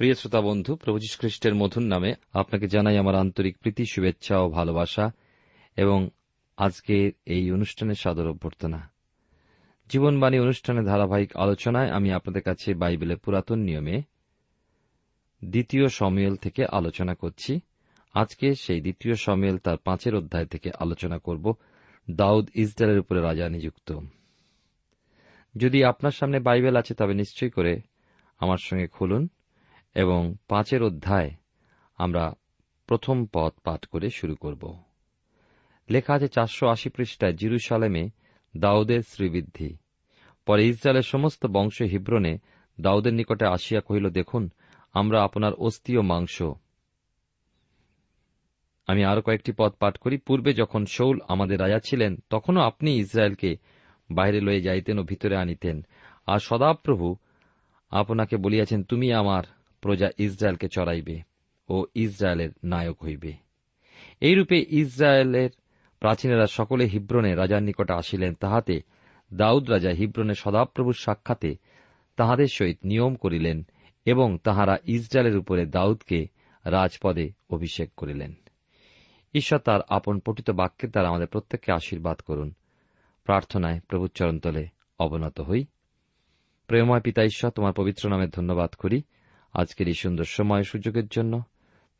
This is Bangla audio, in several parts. প্রিয় শ্রোতা বন্ধু, প্রভু যীশু খ্রিস্টের মধুর নামে আপনাকে জানাই আমার আন্তরিক প্রীতি, শুভেচ্ছা ও ভালোবাসা এবং আজকের এই অনুষ্ঠানের সাদর অভ্যর্থনা। জীবনবাণী অনুষ্ঠানের ধারাবাহিক আলোচনায় আমি আপনাদের কাছে বাইবেলের পুরাতন নিয়মে 2 শমূয়েল থেকে আলোচনা করছি। আজকে সেই 2 শমূয়েল তার 5 অধ্যায় থেকে আলোচনা করব। দাউদ ইসরায়েলের উপরে রাজা নিযুক্ত। যদি আপনার সামনে বাইবেল আছে তবে নিশ্চয় করে আমার সঙ্গে খুলুন এবং 5 অধ্যায় আমরা প্রথম পদ পাঠ করে শুরু করব। লেখা আছে 480 পৃষ্ঠায়, জেরুজালেমে দাউদের শ্রীবৃদ্ধি। পরে ইসরায়েলের সমস্ত বংশ হিব্রোনে দাউদের নিকটে আসিয়া কহিল, দেখুন আমরা আপনার অস্থি ও মাংস। আমি আরও কয়েকটি পদ পাঠ করি। পূর্বে যখন শৌল আমাদের রাজা ছিলেন, তখনও আপনি ইসরায়েলকে বাইরে লয়ে যাইতেন ও ভিতরে আনিতেন, আর সদাপ্রভু আপনাকে বলিয়াছেন, তুমি আমার প্রজা ইসরায়েলকে চড়াইবে ও ইসরায়েলের নায়ক হইবে। এইরূপে ইসরায়েলের প্রাচীনেরা সকলে হিব্রোনে রাজার নিকটে আসিলেন। তাহাতে দাউদ রাজা হিব্রোনে সদাপ্রভুর সাক্ষাতে তাহাদের সহিত নিয়ম করিলেন এবং তাহারা ইসরায়েলের উপরে দাউদকে রাজপদে অভিষেক করিলেন। ঈশ্বর তার আপন পঠিত বাক্যের দ্বারা আমাদের প্রত্যেককে আশীর্বাদ করুন। প্রার্থনায় প্রভুর চরণতলে অবনত হই। প্রেমময় পিতা ঈশ্বর, তোমার পবিত্র নামে ধন্যবাদ করি আজকের এই সুন্দর সময় সুযোগের জন্য।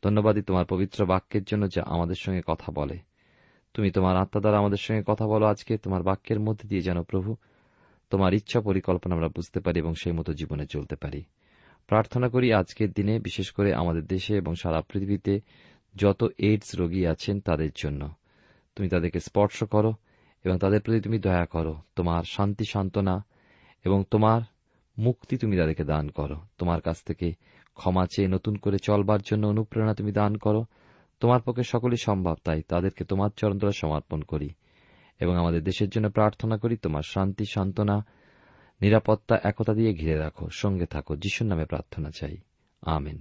ধন্যবাদই তোমার পবিত্র বাক্যের জন্য যা আমাদের সঙ্গে কথা বলে। তুমি তোমার আত্মা দ্বারা আমাদের সঙ্গে কথা বলো আজকে তোমার বাক্যের মধ্যে দিয়ে। যেন প্রভু তোমার ইচ্ছা পরিকল্পনা আমরা বুঝতে পারি এবং সেই মতো জীবনে চলতে পারি। প্রার্থনা করি আজকের দিনে বিশেষ করে আমাদের দেশে এবং সারা পৃথিবীতে যত এইডস রোগী আছেন তাদের জন্য। তুমি তাদেরকে স্পর্শ করো এবং তাদের প্রতি তুমি দয়া করো। তোমার শান্তি, সান্ত্বনা এবং তোমার মুক্তি তুমি তাদেরকে দান করো। তোমার কাছ থেকে ক্ষমা চেয়ে নতুন করে চলবার জন্য অনুপ্রেরণা তুমি দান করো। তোমার পক্ষে সকলই সম্ভব, তাই তাদেরকে তোমার চরণতলে সমর্পণ করি এবং আমাদের দেশের জন্য প্রার্থনা করি। তোমার শান্তি, সান্ত্বনা, নিরাপত্তা, একতা দিয়ে ঘিরে রাখো, সঙ্গে থাকো। যিশুর নামে প্রার্থনা চাই, আমেন।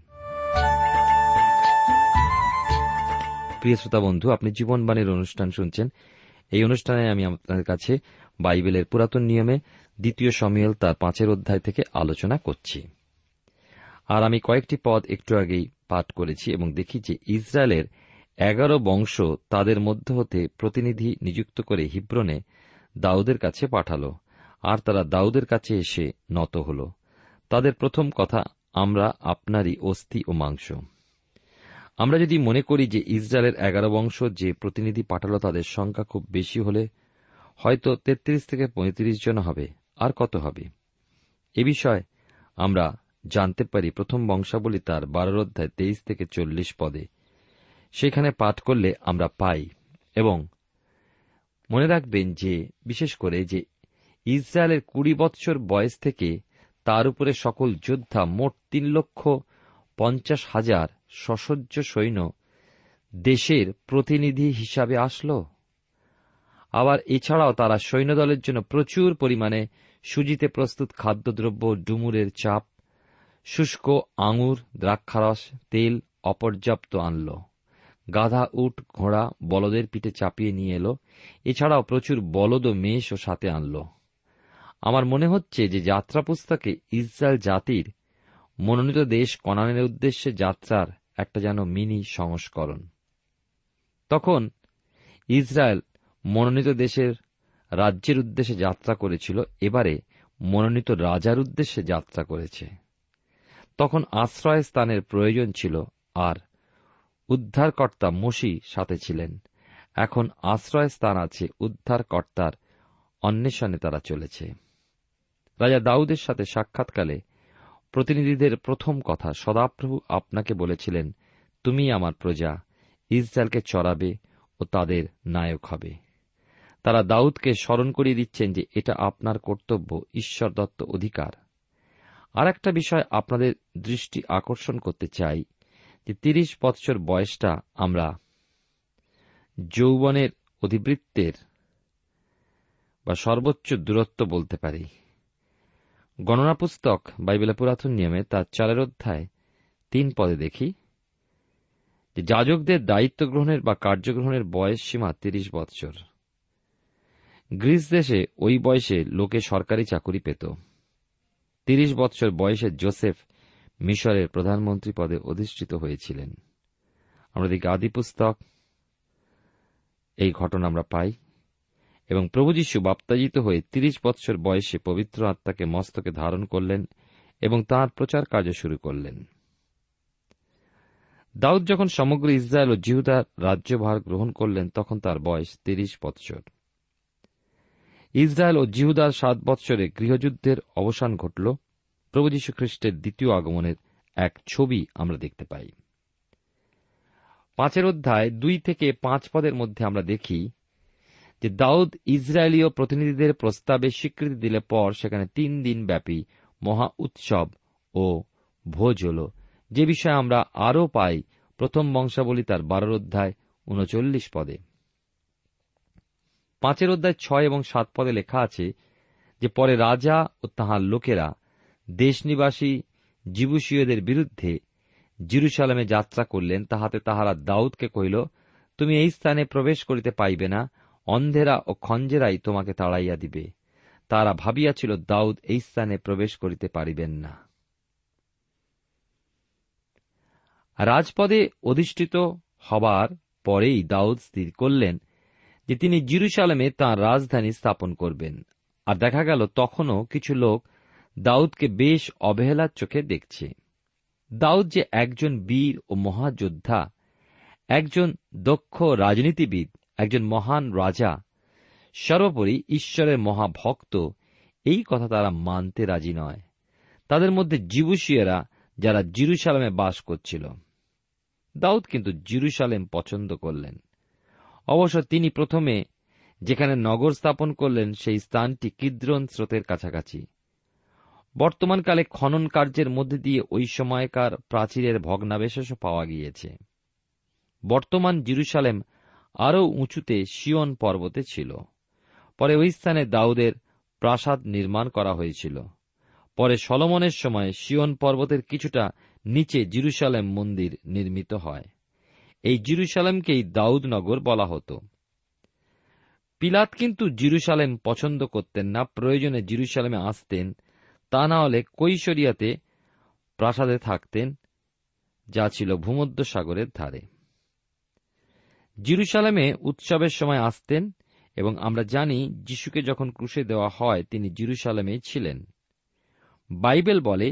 প্রিয় শ্রোতা বন্ধু, আপনি জীবনবাণীর অনুষ্ঠান শুনছেন। এই অনুষ্ঠানে আমি আপনাদের কাছে বাইবেলের পুরাতন নিয়মে 2 শমূয়েল তার 5 অধ্যায় থেকে আলোচনা করছি। আর আমি কয়েকটি পদ একটু আগেই পাঠ করেছি এবং দেখি যে ইসরায়েলের 11 বংশ তাদের মধ্য হতে প্রতিনিধি নিযুক্ত করে হিব্রোনে দাউদের কাছে পাঠালো, আর তারা দাউদের কাছে এসে নত হল। তাদের প্রথম কথা, আমরা আপনারই অস্থি ও মাংস। আমরা যদি মনে করি যে ইসরায়েলের 11 বংশ যে প্রতিনিধি পাঠালো তাদের সংখ্যা খুব বেশি হলে হয়তো 33 থেকে 35 জন হবে, আর কত হবে এ বিষয়ে আমরা জানতে পারি প্রথম বংশাবলী তার 12 অধ্যায় 23 থেকে 40 পদে। সেখানে পাঠ করলে আমরা পাই। এবং মনে রাখবেন যে বিশেষ করে যে ইসরায়েলের 20 বৎসর বয়স থেকে তার উপরে সকল যোদ্ধা মোট 3,50,000 সশস্ত্র সৈন্য দেশের প্রতিনিধি হিসাবে আসল। আবার এছাড়াও তারা সৈন্যদলের জন্য প্রচুর পরিমাণে সুজিতে প্রস্তুত খাদ্যদ্রব্য, ডুমুরের চাপ, শুষ্ক আঙুর, দ্রাক্ষারস, তেল অপর্যাপ্ত আনল। গাধা, উট, ঘোড়া বলদের পিঠে চাপিয়ে নিয়ে এল। এছাড়াও প্রচুর বলদ ও মেষও সাথে আনল। আমার মনে হচ্ছে যে যাত্রাপুস্তকে ইসরায়েল জাতির মনোনীত দেশ কণানের উদ্দেশ্যে যাত্রার একটা যেন মিনি সংস্করণ। তখন ইসরায়েল মনোনীত দেশের রাজ্যের উদ্দেশ্যে যাত্রা করেছিল, এবারে মনোনীত রাজার উদ্দেশ্যে যাত্রা করেছে। তখন আশ্রয়স্থানের প্রয়োজন ছিল, আর উদ্ধারকর্তা মশি সাথে ছিলেন। এখন আশ্রয়স্থান আছে, উদ্ধারকর্তার অন্বেষণে তারা চলেছে। রাজা দাউদের সাথে সাক্ষাৎকালে প্রতিনিধিদের প্রথম কথা, সদাপ্রভু আপনাকে বলেছিলেন, তুমি আমার প্রজা ইসরায়েলকে চড়াবে ও তাদের নায়ক হবে। তারা দাউদকে স্মরণ করিয়ে দিচ্ছেন যে এটা আপনার কর্তব্য, ঈশ্বর দত্ত অধিকার। আর একটা বিষয় আপনাদের দৃষ্টি আকর্ষণ করতে চাই যে 30 বৎসর বয়সটা আমরা যৌবনের অধিবৃত্তের বা সর্বোচ্চ দূরত্ব বলতে পারি। গণনা পুস্তক বাইবেলের পুরাতন নিয়মে তার 4 অধ্যায় 3 পদে দেখি যে যাজকদের দায়িত্ব গ্রহণের বা কার্যগ্রহণের বয়স সীমা 30 বৎসর। গ্রিস দেশে ওই বয়সে লোকে সরকারি চাকুরি পেত। 30 বৎসর বয়সে জোসেফ মিশরের প্রধানমন্ত্রী পদে অধিষ্ঠিত হয়েছিলেন। আমরা দেখি আদি পুস্তক এই ঘটনা আমরা পাই। এবং প্রভু যীশু বাপ্তাজিত হয়ে 30 বৎসর বয়সে পবিত্র আত্মাকে মস্তকে ধারণ করলেন এবং তাঁর প্রচার কার্য শুরু করলেন। দাউদ যখন সমগ্র ইসরায়েল ও জিহুদার রাজ্যভার গ্রহণ করলেন তখন তার বয়স 30 বৎসর। ইসরায়েল ও জিহুদার 7 বৎসরে গৃহযুদ্ধের অবসান ঘটল। প্রভু যীশু খ্রিস্টের দ্বিতীয় আগমনের এক ছবি আমরা দেখতে পাই। 5 অধ্যায় 2 থেকে 5 পদের মধ্যে আমরা দেখি যে দাউদ ইসরায়েলীয় প্রতিনিধিদের প্রস্তাবে স্বীকৃতি দিলে পর সেখানে 3 দিনব্যাপী মহা উৎসব ও ভোজ হল, যে বিষয়ে আমরা আরও পাই প্রথম বংশাবলী তার 12 অধ্যায় 39 পদে। 5 অধ্যায় 6 এবং 7 পদে লেখা আছে যে পরে রাজা ও তাহার লোকেরা দেশনিবাসী জীবূষীয়দের বিরুদ্ধে জেরুজালেমে যাত্রা করলেন, তাহাতে তাহারা দাউদকে কহিল, তুমি এই স্থানে প্রবেশ করিতে পাইবে না, অন্ধেরা ও খঞ্জেরাই তোমাকে তাড়াইয়া দিবে। তারা ভাবিয়াছিল দাউদ এই স্থানে প্রবেশ করিতে পারিবেন না। রাজপদে অধিষ্ঠিত হবার পরেই দাউদ স্থির করলেন যে তিনি জেরুজালেমে তাঁর রাজধানী স্থাপন করবেন। আর দেখা গেল তখনও কিছু লোক দাউদকে বেশ অবহেলার চোখে দেখছে। দাউদ যে একজন বীর ও মহাযোদ্ধা, একজন দক্ষ রাজনীতিবিদ, একজন মহান রাজা, সর্বোপরি ঈশ্বরের মহাভক্ত, এই কথা তারা মানতে রাজি নয়। তাদের মধ্যে জীবূষীয়রা যারা জেরুজালেমে বাস করছিল। দাউদ কিন্তু জেরুজালেম পছন্দ করলেন। অবশ্য তিনি প্রথমে যেখানে নগর স্থাপন করলেন সেই স্থানটি কিদ্রন স্রোতের কাছাকাছি। বর্তমানকালে খনন কার্যের মধ্যে দিয়ে ওই সময়কার প্রাচীরের ভগ্নাবশেষও পাওয়া গিয়েছে। বর্তমান জেরুজালেম আরও উঁচুতে সিয়োন পর্বতে ছিল। পরে ওই স্থানে দাউদের প্রাসাদ নির্মাণ করা হয়েছিল। পরে সলোমনের সময় সিয়োন পর্বতের কিছুটা নিচে জেরুজালেম মন্দির নির্মিত হয়। এই জেরুজালেমকেই দাউদনগর বলা হতো। পিলাত কিন্তু জেরুজালেম পছন্দ করতেন না, প্রয়োজনে জেরুজালেমে আসতেন, তা না হলে কৈশরিয়াতে প্রাসাদে থাকতেন, যা ছিল ভূমধ্য সাগরের ধারে। জেরুজালেমে উৎসবের সময় আসতেন, এবং আমরা জানি যিশুকে যখন ক্রুশে দেওয়া হয় তিনি জেরুজালেমে ছিলেন। বাইবেল বলে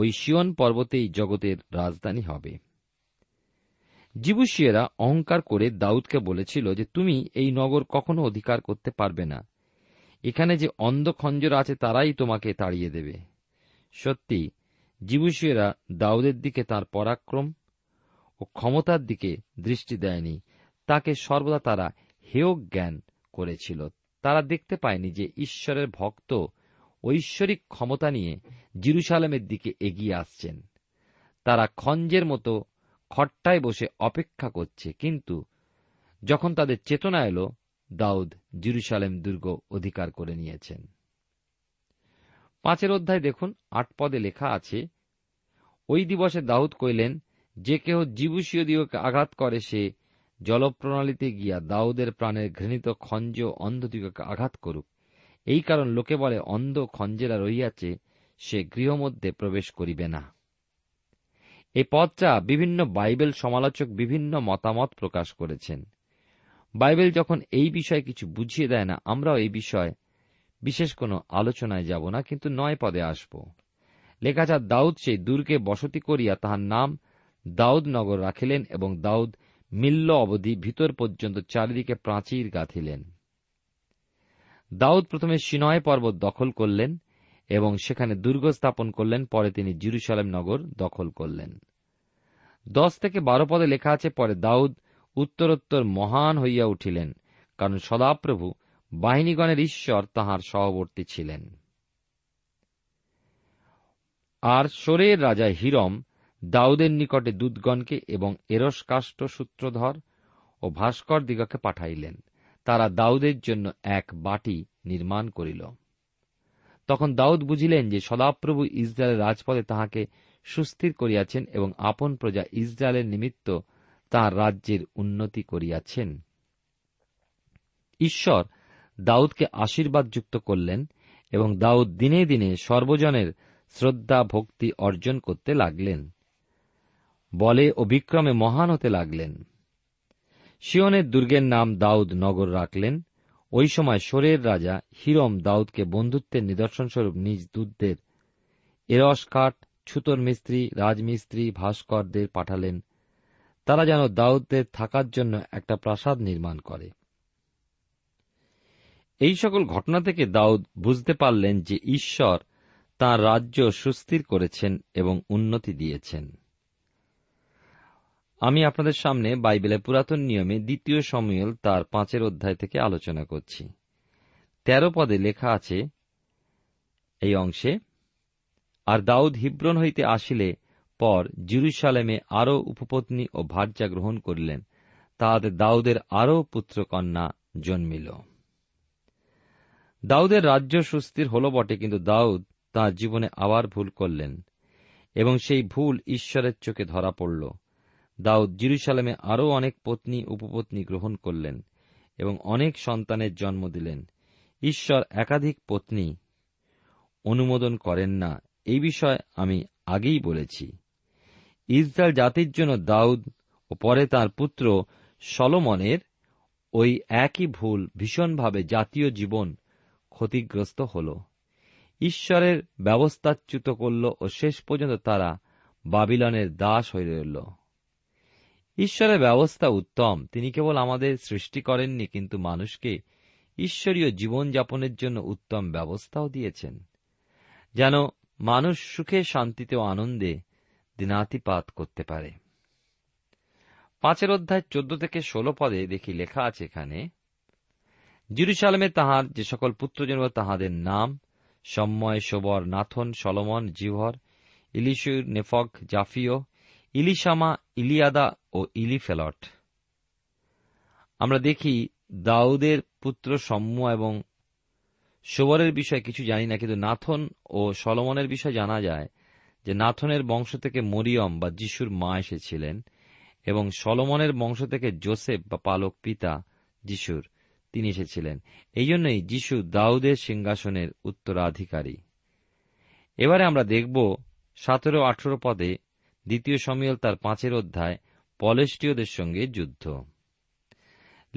ওই সিয়োন পর্বতেই জগতের রাজধানী হবে। জীবূষীয়রা অহংকার করে দাউদকে বলেছিল যে তুমি এই নগর কখনো অধিকার করতে পারবে না, এখানে যে অন্ধ খঞ্জর আছে তারাই তোমাকে তাড়িয়ে দেবে। সত্যি জীবূষীয়রা দাউদের দিকে, তাঁর পরাক্রম ও ক্ষমতার দিকে দৃষ্টি দেয়নি, তাকে সর্বদা তারা হেয় জ্ঞান করেছিল। তারা দেখতে পায়নি যে ঈশ্বরের ভক্ত ঐশ্বরিক ক্ষমতা নিয়ে জেরুজালেমের দিকে এগিয়ে আসছেন। তারা খঞ্জের মতো খট্টায় বসে অপেক্ষা করছে, কিন্তু যখন তাদের চেতনা এল, দাউদ জেরুজালেম দুর্গ অধিকার করে নিয়েছেন। 5 অধ্যায় দেখুন 8 পদে লেখা আছে, ওই দিবসে দাউদ কইলেন, যে কেহ জীবূষীয় দিগকে আঘাত করে সে জলপ্রণালীতে গিয়া দাউদের প্রাণের ঘৃণিত খঞ্জ অন্ধ দিগকে আঘাত করুক। এই কারণ লোকে বলে অন্ধ খঞ্জেরা রহিয়াছে, সে গৃহমধ্যে প্রবেশ করিবে না। এই পদটা বিভিন্ন বাইবেল সমালোচক বিভিন্ন মতামত প্রকাশ করেছেন। বাইবেল যখন এই বিষয়ে কিছু বুঝিয়ে দেয় না, আমরাও এই বিষয়ে বিশেষ কোনো আলোচনায় যাব না, কিন্তু 9 পদে আসব। লেখা আছে, দাউদ সেই দুর্গে বসতি করিয়া তাহার নাম দাউদনগর রাখিলেন, এবং দাউদ মিল্লো অবধি ভিতর পর্যন্ত চারিদিকে প্রাচীর গাঁথিলেন। দাউদ প্রথমে সিনয় পর্বত দখল করলেন এবং সেখানে দুর্গ স্থাপন করলেন, পরে তিনি জেরুজালেম নগর দখল করলেন। 10-12 পদে লেখা আছে, পরে দাউদ উত্তরোত্তর মহান হইয়া উঠিলেন, কারণ সদাপ্রভু বাহিনীগণের ঈশ্বর তাঁহার সহবর্তী ছিলেন। আর সোরের রাজা হীরম দাউদের নিকটে দূতগণকে এবং এরসকাষ্ঠ সূত্রধর ও ভাস্কর দিগকে পাঠাইলেন, তারা দাউদের জন্য এক বাটি নির্মাণ করিল। তখন দাউদ বুঝিলেন যে সদাপ্রভু ইসরায়েলের রাজপদে তাহাকে সুস্থির করিয়াছেন এবং আপন প্রজা ইসরায়েলের নিমিত্ত তাঁর রাজ্যের উন্নতি করিয়াছেন। ঈশ্বর দাউদকে আশীর্বাদযুক্ত করলেন এবং দাউদ দিনে দিনে সর্বজনের শ্রদ্ধা ভক্তি অর্জন করতে লাগলেন, বলে ও বিক্রমে মহান হতে লাগলেন। সিয়নের দুর্গের নাম দাউদ নগর রাখলেন। ওই সময় সোরের রাজা হীরম দাউদকে বন্ধুত্বের নিদর্শনস্বরূপ নিজ দূতদের এরস কাঠ, ছুতোর মিস্ত্রি, রাজমিস্ত্রি, ভাস্করদের পাঠালেন, তারা যেন দাউদদের থাকার জন্য একটা প্রাসাদ নির্মাণ করে। এই সকল ঘটনা থেকে দাউদ বুঝতে পারলেন যে ঈশ্বর তাঁর রাজ্য সুস্থির করেছেন এবং উন্নতি দিয়েছেন। আমি আপনাদের সামনে বাইবেলের পুরাতন নিয়মে 2 শমূয়েল তার 5 অধ্যায় থেকে আলোচনা করছি। 13 পদে লেখা আছে এই অংশে, আর দাউদ হিব্রোন হইতে আসিলে পর জেরুজালেমে আরও উপপত্নী ও ভার্যা গ্রহণ করিলেন, তাহাতে দাউদের আরও পুত্রকন্যা জন্মিল। দাউদের রাজ্য সুস্থির হল বটে, কিন্তু দাউদ তাঁর জীবনে আবার ভুল করলেন এবং সেই ভুল ঈশ্বরের চোখে ধরা পড়ল। দাউদ জেরুজালেমে আরও অনেক পত্নী উপপত্নী গ্রহণ করলেন এবং অনেক সন্তানের জন্ম দিলেন। ঈশ্বর একাধিক পত্নী অনুমোদন করেন না, এই বিষয়ে আমি আগেই বলেছি। ইসরায়েল জাতির জন্য দাউদ ও পরে তাঁর পুত্র সলোমনের ওই একই ভুল ভীষণভাবে জাতীয় জীবন ক্ষতিগ্রস্ত হল, ঈশ্বরের ব্যবস্থাচ্যুত করল ও শেষ পর্যন্ত তারা বাবিলনের দাস হয়ে রইল। ঈশ্বরের ব্যবস্থা উত্তম, তিনি কেবল আমাদের সৃষ্টি করেননি, কিন্তু মানুষকে ঈশ্বরীয় জীবনযাপনের জন্য উত্তম ব্যবস্থাও দিয়েছেন, যেন মানুষ সুখে, শান্তিতে ও আনন্দে দিনাতিপাত করতে পারে। 5 অধ্যায় 14-16 পদে দেখি লেখা আছে এখানে, জেরুজালেমে তাহার যে সকল পুত্রজন্ম তাহাদের নাম শম্ময়, শোবর, নাথন, সলোমন, জিহর, ইলিশুর, নেফক, জাফিও, ইলিশামা, ইলিয়াদা ও ইলিফেলট। আমরা দেখি দাউদের পুত্র শম্মু এবং শোবরের বিষয়ে কিছু জানি না, কিন্তু নাথন ও সলোমনের বিষয়ে জানা যায় যে নাথনের বংশ থেকে মরিয়ম বা যিশুর মা এসেছিলেন, এবং সলোমনের বংশ থেকে জোসেফ বা পালক পিতা যিশুর, তিনি এসেছিলেন। এই জন্যই যিশু দাউদের সিংহাসনের উত্তরাধিকারী। এবারে আমরা দেখব 17-18 পদে দ্বিতীয় শমূয়েল তার 5 অধ্যায় পলেস্টীয়দের সঙ্গে যুদ্ধ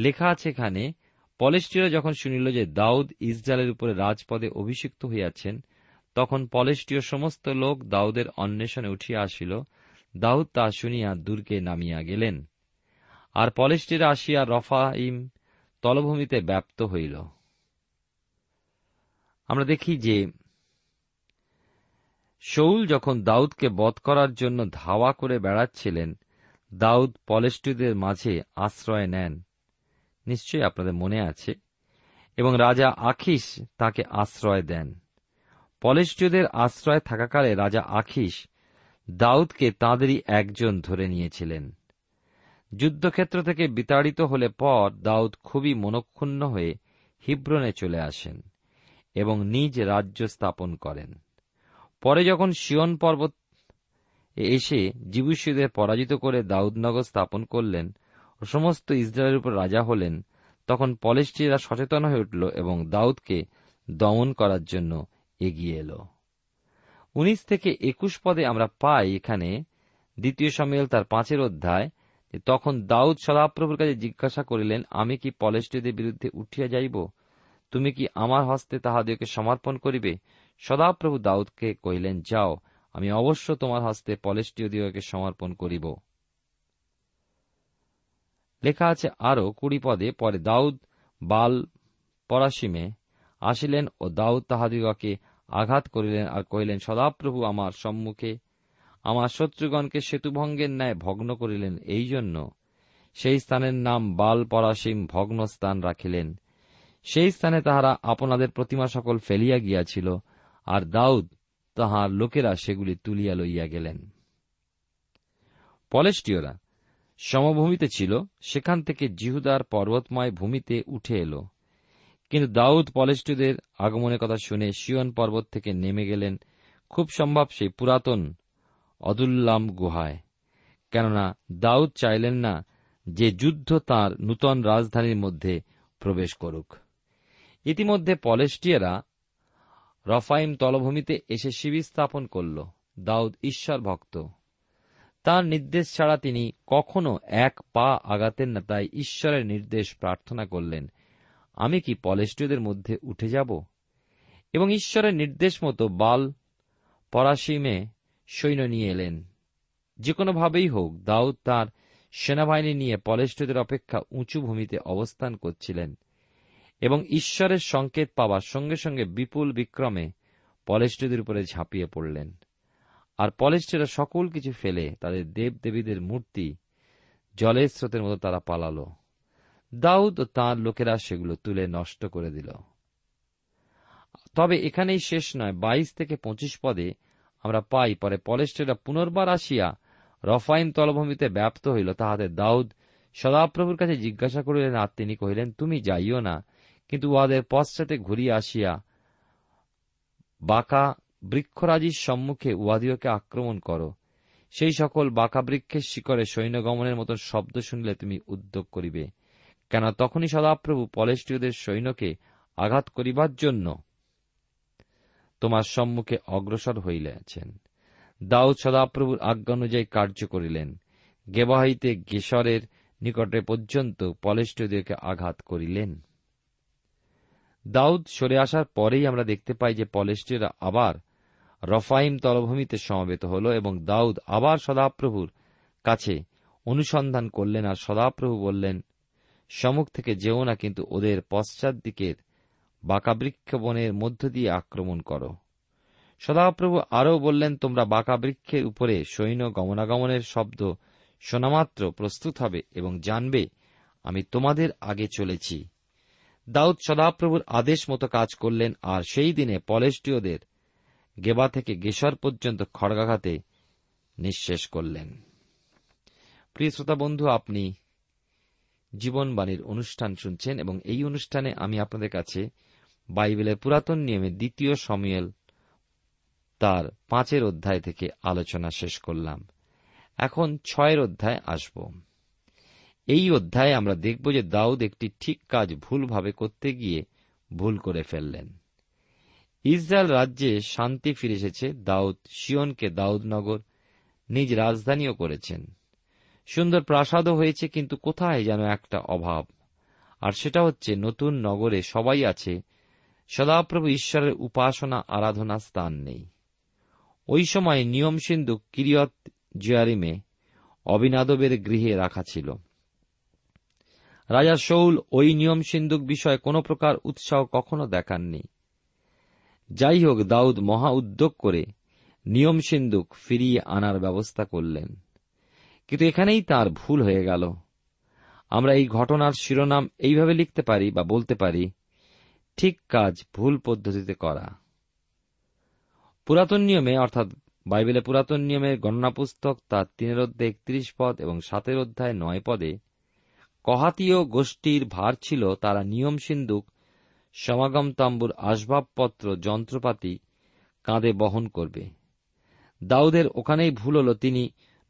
লেখা আছে। এখানে পলেস্টীয়রা যখন শুনিল যে দাউদ ইসরায়েলের উপরে রাজপদে অভিষিক্ত হইয়াছেন, তখন পলেস্টীয় সমস্ত লোক দাউদের অন্বেষণে উঠিয়া আসিল। দাউদ তা শুনিয়া দুর্গে নামিয়া গেলেন, আর পলেস্টীয়রা আসিয়া রফায়িম তলভূমিতে ব্যাপ্ত হইল। আমরা দেখি যে শৌল যখন দাউদকে বধ করার জন্য ধাওয়া করে বেড়াচ্ছিলেন, দাউদ পলেস্টীয়দের মাঝে আশ্রয় নেন, নিশ্চয়ই আপনাদের মনে আছে, এবং রাজা আখিস তাকে আশ্রয় দেন। পলেস্টীয়দের আশ্রয় থাকাকালে রাজা আখিস দাউদকে তাঁদেরই একজন ধরে নিয়েছিলেন। যুদ্ধক্ষেত্র থেকে বিতাড়িত হলে পর দাউদ খুবই মনক্ষুণ্ণ হয়ে হিব্রোনে চলে আসেন এবং নিজ রাজ্য স্থাপন করেন। পরে যখন সিয়োন পর্বত এসে জীবূষীয়দের পরাজিত করে দাউদনগর স্থাপন করলেন ও সমস্ত ইসরায়েলের উপর রাজা হলেন, তখন পলেস্টীয়রা সচেতন হয়ে উঠল এবং দাউদকে দমন করার জন্য এগিয়ে এল। 19-21 পদে আমরা পাই এখানে দ্বিতীয় শমূয়েল তার 5 অধ্যায়, তখন দাউদ সদাপ্রভুর কাছে জিজ্ঞাসা করিলেন, আমি কি পলেস্টীয়দের বিরুদ্ধে উঠিয়া যাইব? তুমি কি আমার হস্তে তাহাদিগকে সমর্পণ করিবে? সদাপ্রভু দাউদকে কহিলেন, যাও, আমি অবশ্য তোমার হস্তে পলেস্টীয়দিগকে সমর্পণ করিব। লেখা আছে আরো 20 পদে, পরে দাউদ বাল পরাসিমে আসিলেন ও দাউদ তাহাদিগকে আঘাত করিলেন আর কহিলেন, সদাপ্রভু আমার সম্মুখে আমার শত্রুগণকে সেতুভঙ্গের ন্যায় ভগ্ন করিলেন, এই জন্য সেই স্থানের নাম বাল পরাসিম ভগ্ন স্থান রাখিলেন। সেই স্থানে তাহারা আপনাদের প্রতিমা সকল ফেলিয়া গিয়াছিল, আর দাউদ তাহার লোকেরা সেগুলি তুলিয়া লইয়া গেলেন। পলেস্টীয়রা সমভূমিতে ছিল, সেখান থেকে জিহুদার পর্বতময় ভূমিতে উঠে এল, কিন্তু দাউদ পলেস্টীয়দের আগমনের কথা শুনে সিয়োন পর্বত থেকে নেমে গেলেন, খুব সম্ভব সেই পুরাতন অদুল্লাম গুহায়, কেননা দাউদ চাইলেন না যে যুদ্ধ তাঁর নূতন রাজধানীর মধ্যে প্রবেশ করুক। ইতিমধ্যে পলেস্টীয়রা রফায়িম তলভূমিতে এসে শিবির স্থাপন করল। দাউদ ঈশ্বর ভক্ত, তাঁর নির্দেশ ছাড়া তিনি কখনো এক পা আগাতেন না, তাই ঈশ্বরের নির্দেশ প্রার্থনা করলেন, আমি কি পলেস্টীয়দের মধ্যে উঠে যাব? এবং ঈশ্বরের নির্দেশ মতো বাল পরাসিমে সৈন্য নিয়ে এলেন। যে কোনোভাবেই হোক, দাউদ তাঁর সেনাবাহিনী নিয়ে পলেস্টীয়দের অপেক্ষা উঁচু ভূমিতে অবস্থান করছিলেন এবং ঈশ্বরের সংকেত পাওয়ার সঙ্গে সঙ্গে বিপুল বিক্রমে পলেস্টীয়দের উপরে ঝাঁপিয়ে পড়লেন। আর পলেস্টীয়রা সকল কিছু ফেলে তাদের দেবদেবীদের মূর্তি জলের স্রোতের মতো তারা পালাল। দাউদ ও তাঁর লোকেরা সেগুলো তুলে নষ্ট করে দিল। তবে এখানেই শেষ নয়। 22-25 পদে আমরা পাই, পরে পলেস্টীয়রা পুনর্বার আসিয়া রফায়িম তলভূমিতে ব্যাপ্ত হইল, তাহাতে দাউদ সদাপ্রভুর কাছে জিজ্ঞাসা করিলেন, আর তিনি কহিলেন, তুমি যাইও না। কিন্তু উহাদের পশ্চাতে ঘুরিয়া আসিয়া বাঁকা বৃক্ষরাজির সম্মুখে উহাদিওকে আক্রমণ কর। সেই সকল বাঁকা বৃক্ষের শিকড়ে সৈন্যগমনের মতো শব্দ শুনিলে তুমি উদ্যোগ করিবে, কেন তখনই সদাপ্রভু পলেস্টীয়দের সৈন্যকে আঘাত করিবার জন্য তোমার সম্মুখে অগ্রসর হইয়াছেন। দাউদ সদাপ্রভুর আজ্ঞা অনুযায়ী কার্য করিলেন। গেবা হইতে গেসরের নিকটে পর্যন্ত পলেস্টীয়দেরকে আঘাত করিলেন। দাউদ সরে আসার পরেই আমরা দেখতে পাই যে পলেস্টীয়রা আবার রফায়িম তলভূমিতে সমবেত হল এবং দাউদ আবার সদাপ্রভুর কাছে অনুসন্ধান করলেন। আর সদাপ্রভু বললেন, সম্মুখ থেকে যেও না, কিন্তু ওদের পশ্চাৎ দিকের বাঁকা বৃক্ষ বনের মধ্য দিয়ে আক্রমণ করো। সদাপ্রভু আরও বললেন, তোমরা বাঁকা বৃক্ষের উপরে সৈন্য গমনাগমনের শব্দ শোনামাত্র প্রস্তুত হবে এবং জানবে আমি তোমাদের আগে চলেছি। দাউদ সদাপ্রভুর আদেশ মতো কাজ করলেন, আর সেই দিনে পলেস্টীয়দের গেবা থেকে গেসর পর্যন্ত খড়গাঘাতে নিঃশেষ করলেন। প্রিয় শ্রোতা বন্ধু, আপনি জীবনবাণীর অনুষ্ঠান শুনছেন এবং এই অনুষ্ঠানে আমি আপনাদের কাছে বাইবেলের পুরাতন নিয়মে দ্বিতীয় শমূয়েল তার 5 অধ্যায় থেকে আলোচনা শেষ করলাম। এখন 6 অধ্যায় আসব। এই অধ্যায়ে আমরা দেখব যে দাউদ একটি ঠিক কাজ ভুলভাবে করতে গিয়ে ভুল করে ফেললেন। ইসরায়েল রাজ্যে শান্তি ফিরে এসেছে। দাউদ সিয়োনকে দাউদনগর নিজ রাজধানীও করেছেন। সুন্দর প্রাসাদও হয়েছে, কিন্তু কোথায় যেন একটা অভাব, আর সেটা হচ্ছে নতুন নগরে সবাই আছে, সদাপ্রভু ঈশ্বরের উপাসনা আরাধনা স্থান নেই। ওই সময় নিয়ম সিন্দুক কিরিয়ত জেয়ারিমে অবিনাদবের গৃহে রাখা ছিল। রাজা শৌল ওই নিয়ম সিন্দুক বিষয়ে কোন প্রকার উৎসাহ কখনো দেখাননি। যাই হোক, দাউদ মহা উদ্যোগ করে নিয়ম সিন্দুক ফিরিয়ে আনার ব্যবস্থা করলেন, কিন্তু এখানেই তাঁর ভুল হয়ে গেল। আমরা এই ঘটনার শিরোনাম এইভাবে লিখতে পারি বা বলতে পারি, ঠিক কাজ ভুল পদ্ধতিতে করা। পুরাতন নিয়মে অর্থাৎ বাইবেলে পুরাতন নিয়মের গণনা পুস্তক তার 3:31 এবং 7:9 কহাতীয় গোষ্ঠীর ভার ছিল। তারা নিয়ম সিন্দুক, সমাগম তাম্বুর, আসবাবপত্র, যন্ত্রপাতি কাঁধে বহন করবে। দাউদের ওখানেই ভুল হল। তিনি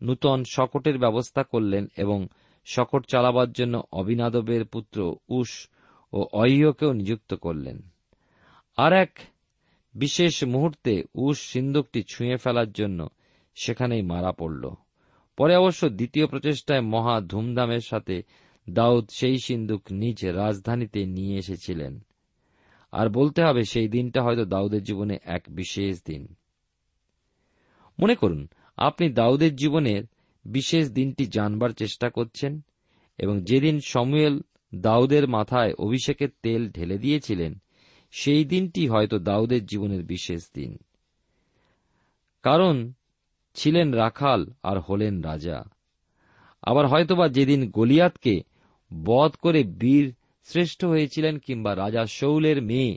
নূতন শকটের ব্যবস্থা করলেন এবং শকট চালাবার জন্য অবিনাদবের পুত্র উশ ও অহ্যকেও নিযুক্ত করলেন। আর এক বিশেষ মুহূর্তে উশ সিন্দুকটি ছুঁয়ে ফেলার জন্য সেখানেই মারা পড়ল। পরে অবশ্য দ্বিতীয় প্রচেষ্টায় মহা ধুমধামের সাথে দাউদ সেই সিন্দুক নিজ রাজধানীতে নিয়ে এসেছিলেন। আর বলতে হবে, সেই দিনটা হয়তো দাউদের জীবনে এক বিশেষ দিন। মনে করুন, আপনি দাউদের জীবনের বিশেষ দিনটি জানবার চেষ্টা করছেন, এবং যেদিন শমূয়েল দাউদের মাথায় অভিষেকের তেল ঢেলে দিয়েছিলেন, সেই দিনটি হয়তো দাউদের জীবনের বিশেষ দিন, কারণ ছিলেন রাখাল আর হলেন রাজা। আবার হয়তোবা যেদিন গলিয়াতকে বধ করে বীর শ্রেষ্ঠ হয়েছিলেন, কিংবা রাজা শৌলের মেয়ে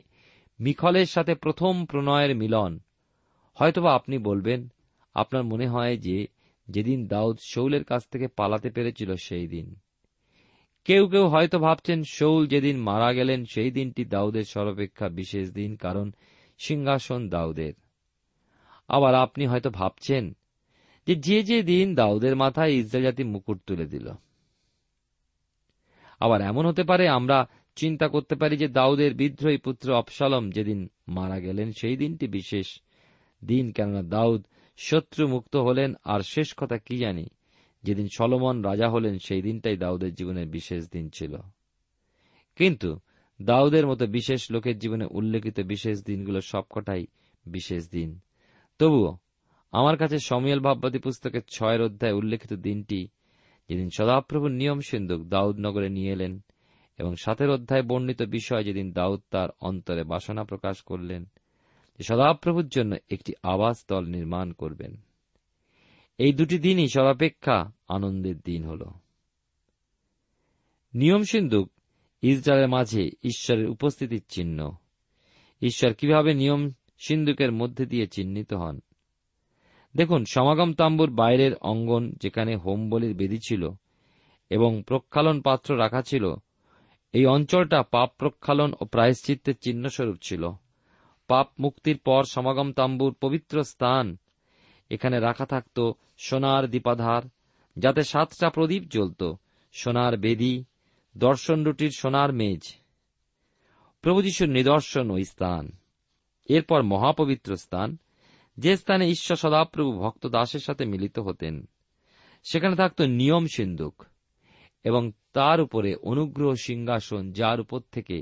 মিখলের সাথে প্রথম প্রণয়ের মিলন। হয়তোবা আপনি বলবেন, আপনার মনে হয় যে যেদিন দাউদ শৌলের কাছ থেকে পালাতে পেরেছিল সেই দিন। কেউ কেউ হয়তো ভাবছেন শৌল যেদিন মারা গেলেন সেই দিনটি দাউদের সর্বাপেক্ষা বিশেষ দিন, কারণ সিংহাসন দাউদের। আবার আপনি হয়তো ভাবছেন যে যে যে দিন দাউদের মাথায় ইসরায়েল জাতি মুকুট তুলে দিল। আবার এমন হতে পারে আমরা চিন্তা করতে পারি যে দাউদের বিদ্রোহী পুত্র অবশালোম যেদিন মারা গেলেন সেই দিনটি বিশেষ দিন, কেননা দাউদ শত্রু মুক্ত হলেন। আর শেষ কথা কি জানি, যেদিন সলোমন রাজা হলেন সেই দিনটাই দাউদের জীবনের বিশেষ দিন ছিল। কিন্তু দাউদের মতো বিশেষ লোকের জীবনে উল্লেখিত বিশেষ দিনগুলো সবকটাই বিশেষ দিন। তবুও আমার কাছে শমূয়েল ভাববাদী পুস্তকের 6 উল্লেখিত দিনটি, যেদিন সদাপ্রভুর নিয়ম সিন্দুক দাউদনগরে নিয়ে এলেন, এবং 7 বর্ণিত বিষয় যেদিন দাউদ তার অন্তরে বাসনা প্রকাশ করলেন যে সদাপ্রভুর জন্য একটি আবাসস্থল নির্মাণ করবেন। এই দুটি দিনই সর্বাপেক্ষা আনন্দের দিন হল। নিয়ম সিন্দুক ইসরায়েলের মাঝে ঈশ্বরের উপস্থিতির চিহ্ন। ঈশ্বর কিভাবে নিয়ম সিন্দুকের মধ্যে দিয়ে চিহ্নিত হন? দেখুন, সমাগম তাম্বুর বাইরের অঙ্গন, যেখানে হোম বলির বেদি ছিল এবং প্রক্ষালন পাত্র রাখা ছিল, এই অঞ্চলটা পাপ প্রক্ষালন ও প্রায়শ্চিত্তের চিহ্নস্বরূপ ছিল। পাপ মুক্তির পর সমাগম তাম্বুর পবিত্র স্থান, এখানে রাখা থাকত সোনার দীপাধার, যাতে 7 প্রদীপ জ্বলত, সোনার বেদী, দর্শন রুটির সোনার মেজ, প্রভু যিশুর নিদর্শন ওই স্থান। এরপর মহাপবিত্র স্থান, যে স্থানে ঈশ্বর সদাপ্রভু ভক্ত দাসের সাথে মিলিত হতেন, সেখানে থাকত নিয়ম সিন্দুক এবং তার উপরে অনুগ্রহ সিংহাসন, যার উপর থেকে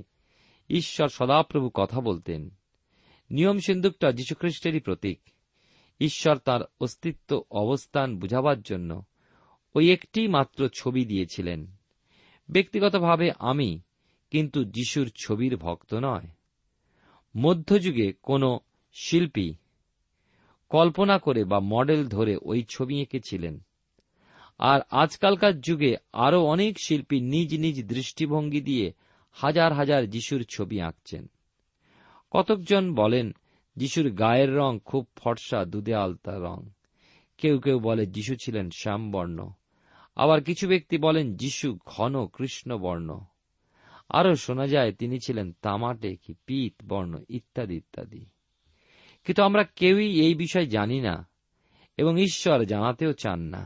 ঈশ্বর সদাপ্রভু কথা বলতেন। নিয়ম সিন্দুকটা যীশু খ্রিস্টেরই প্রতীক। ঈশ্বর তাঁর অস্তিত্ব অবস্থান বুঝাবার জন্য ওই একটি মাত্র ছবি দিয়েছিলেন। ব্যক্তিগতভাবে আমি কিন্তু যিশুর ছবির ভক্ত নয়। মধ্যযুগে কোনো শিল্পী কল্পনা করে বা মডেল ধরে ওই ছবি এঁকেছিলেন, আর আজকালকার যুগে আরও অনেক শিল্পী নিজ নিজ দৃষ্টিভঙ্গি দিয়ে হাজার হাজার যিশুর ছবি আঁকছেন। কতকজন বলেন যিশুর গায়ের রং খুব ফর্সা, দুধে আলতা রং। কেউ কেউ বলে যিশু ছিলেন শ্যামবর্ণ। আবার কিছু ব্যক্তি বলেন যিশু ঘন কৃষ্ণবর্ণ। আরও শোনা যায় তিনি ছিলেন তামাটে কি পিত বর্ণ, ইত্যাদি ইত্যাদি। কিন্তু আমরা কেউই এই বিষয় জানি না এবং ঈশ্বর জানাতেও চান না।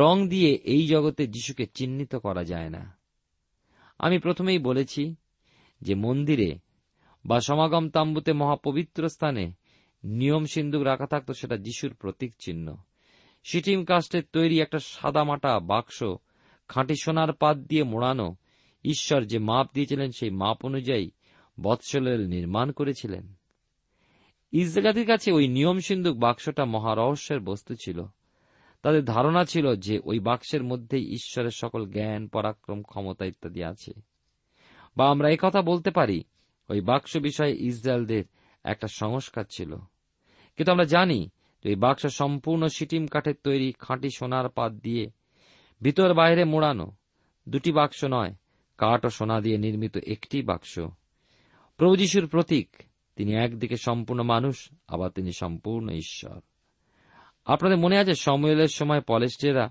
রং দিয়ে এই জগতে যিশুকে চিহ্নিত করা যায় না। আমি প্রথমেই বলেছি যে মন্দিরে বা সমাগম তাম্বুতে মহাপবিত্র স্থানে নিয়ম সিন্দুক রাখা থাকত, সেটা যিশুর প্রতীক চিহ্ন। সিটিম কাষ্ঠের তৈরি একটা সাদামাটা বাক্স, খাঁটি সোনার পাত দিয়ে মোড়ানো। ঈশ্বর যে মাপ দিয়েছিলেন সেই মাপ অনুযায়ী বৎসলেল নির্মাণ করেছিলেন। ইসরায়েলের কাছে ওই নিয়ম সিন্দুক বাক্সটা মহারহস্যের বস্তু ছিল। তাদের ধারণা ছিল যে ওই বাক্সের মধ্যেই ঈশ্বরের সকল জ্ঞান, পরাক্রম, ক্ষমতা ইত্যাদি আছে। বা আমরা একথা বলতে পারি, ওই বাক্স বিষয়ে ইসরায়েলদের একটা সংস্কার ছিল। কিন্তু আমরা জানি এই বাক্স সম্পূর্ণ সিটিম কাঠের তৈরি, খাঁটি সোনার পাত দিয়ে ভিতর বাইরে মোড়ানো। দুটি বাক্স নয়, কাঠ ও সোনা দিয়ে নির্মিত একটি বাক্স। প্রভু যিশুর প্রতীক, তিনি একদিকে সম্পূর্ণ মানুষ, আবার তিনি সম্পূর্ণ ঈশ্বর। আপনাদের মনে আছে, শমূয়েলের সময় পলেস্টীয়রা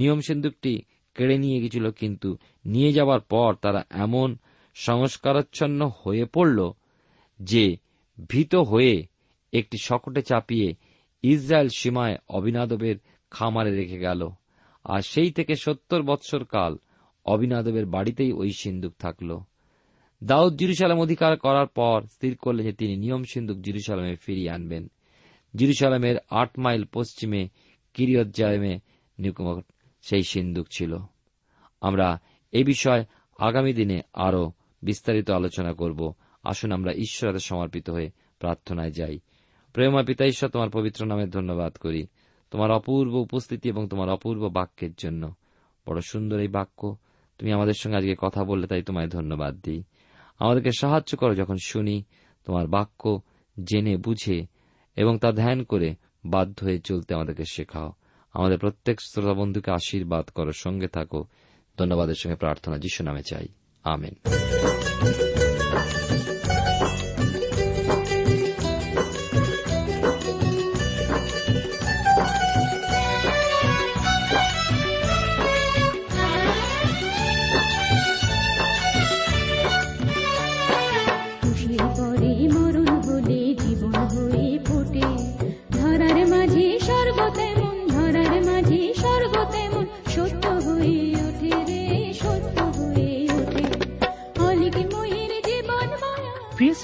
নিয়ম সিন্দুকটি কেড়ে নিয়ে গিয়েছিল, কিন্তু নিয়ে যাওয়ার পর তারা এমন সংস্কারাচ্ছন্ন হয়ে পড়ল যে ভীত হয়ে একটি শকটে চাপিয়ে ইসরায়েল সীমায় অবিনাদবের খামারে রেখে গেল। আর সেই থেকে 70 বৎসর কাল অবিনাদবের বাড়িতেই ওই সিন্দুক থাকল। দাউদ জেরুজালেম অধিকার করার পর স্থির করলেন যে তিনি নিয়ম সিন্দুক জেরুজালেমে ফিরিয়ে আনবেন। জেরুজালেমের 8 মাইল পশ্চিমে কিরিয়ৎজেয়ারিমে নিকট সেই সিন্দুক ছিল। আমরা এই বিষয়ে আগামী দিনে আরও বিস্তারিত আলোচনা করব। আসুন আমরা ঈশ্বরের সমর্পিত হয়ে প্রার্থনায় যাই। প্রেমময় পিতা ঈশ্বর, তোমার পবিত্র নামে ধন্যবাদ করি তোমার অপূর্ব উপস্থিতি এবং তোমার অপূর্ব বাক্যের জন্য। বড় সুন্দর এই বাক্য, তুমি আমাদের সঙ্গে আজকে কথা বললে, তাই তোমায় ধন্যবাদ দিই। আমাদেরকে সাহায্য করো যখন শুনি তোমার বাক্য, জেনে বুঝে এবং তা ধ্যান করে বাধ্য হয়ে চলতে আমাদেরকে শেখাও। আমাদের প্রত্যেক শ্রোতা বন্ধুকে আশীর্বাদ করো, সঙ্গে থাকো। ধন্যবাদের সঙ্গে প্রার্থনা যিশু নামে চাই, আমেন। প্রিয়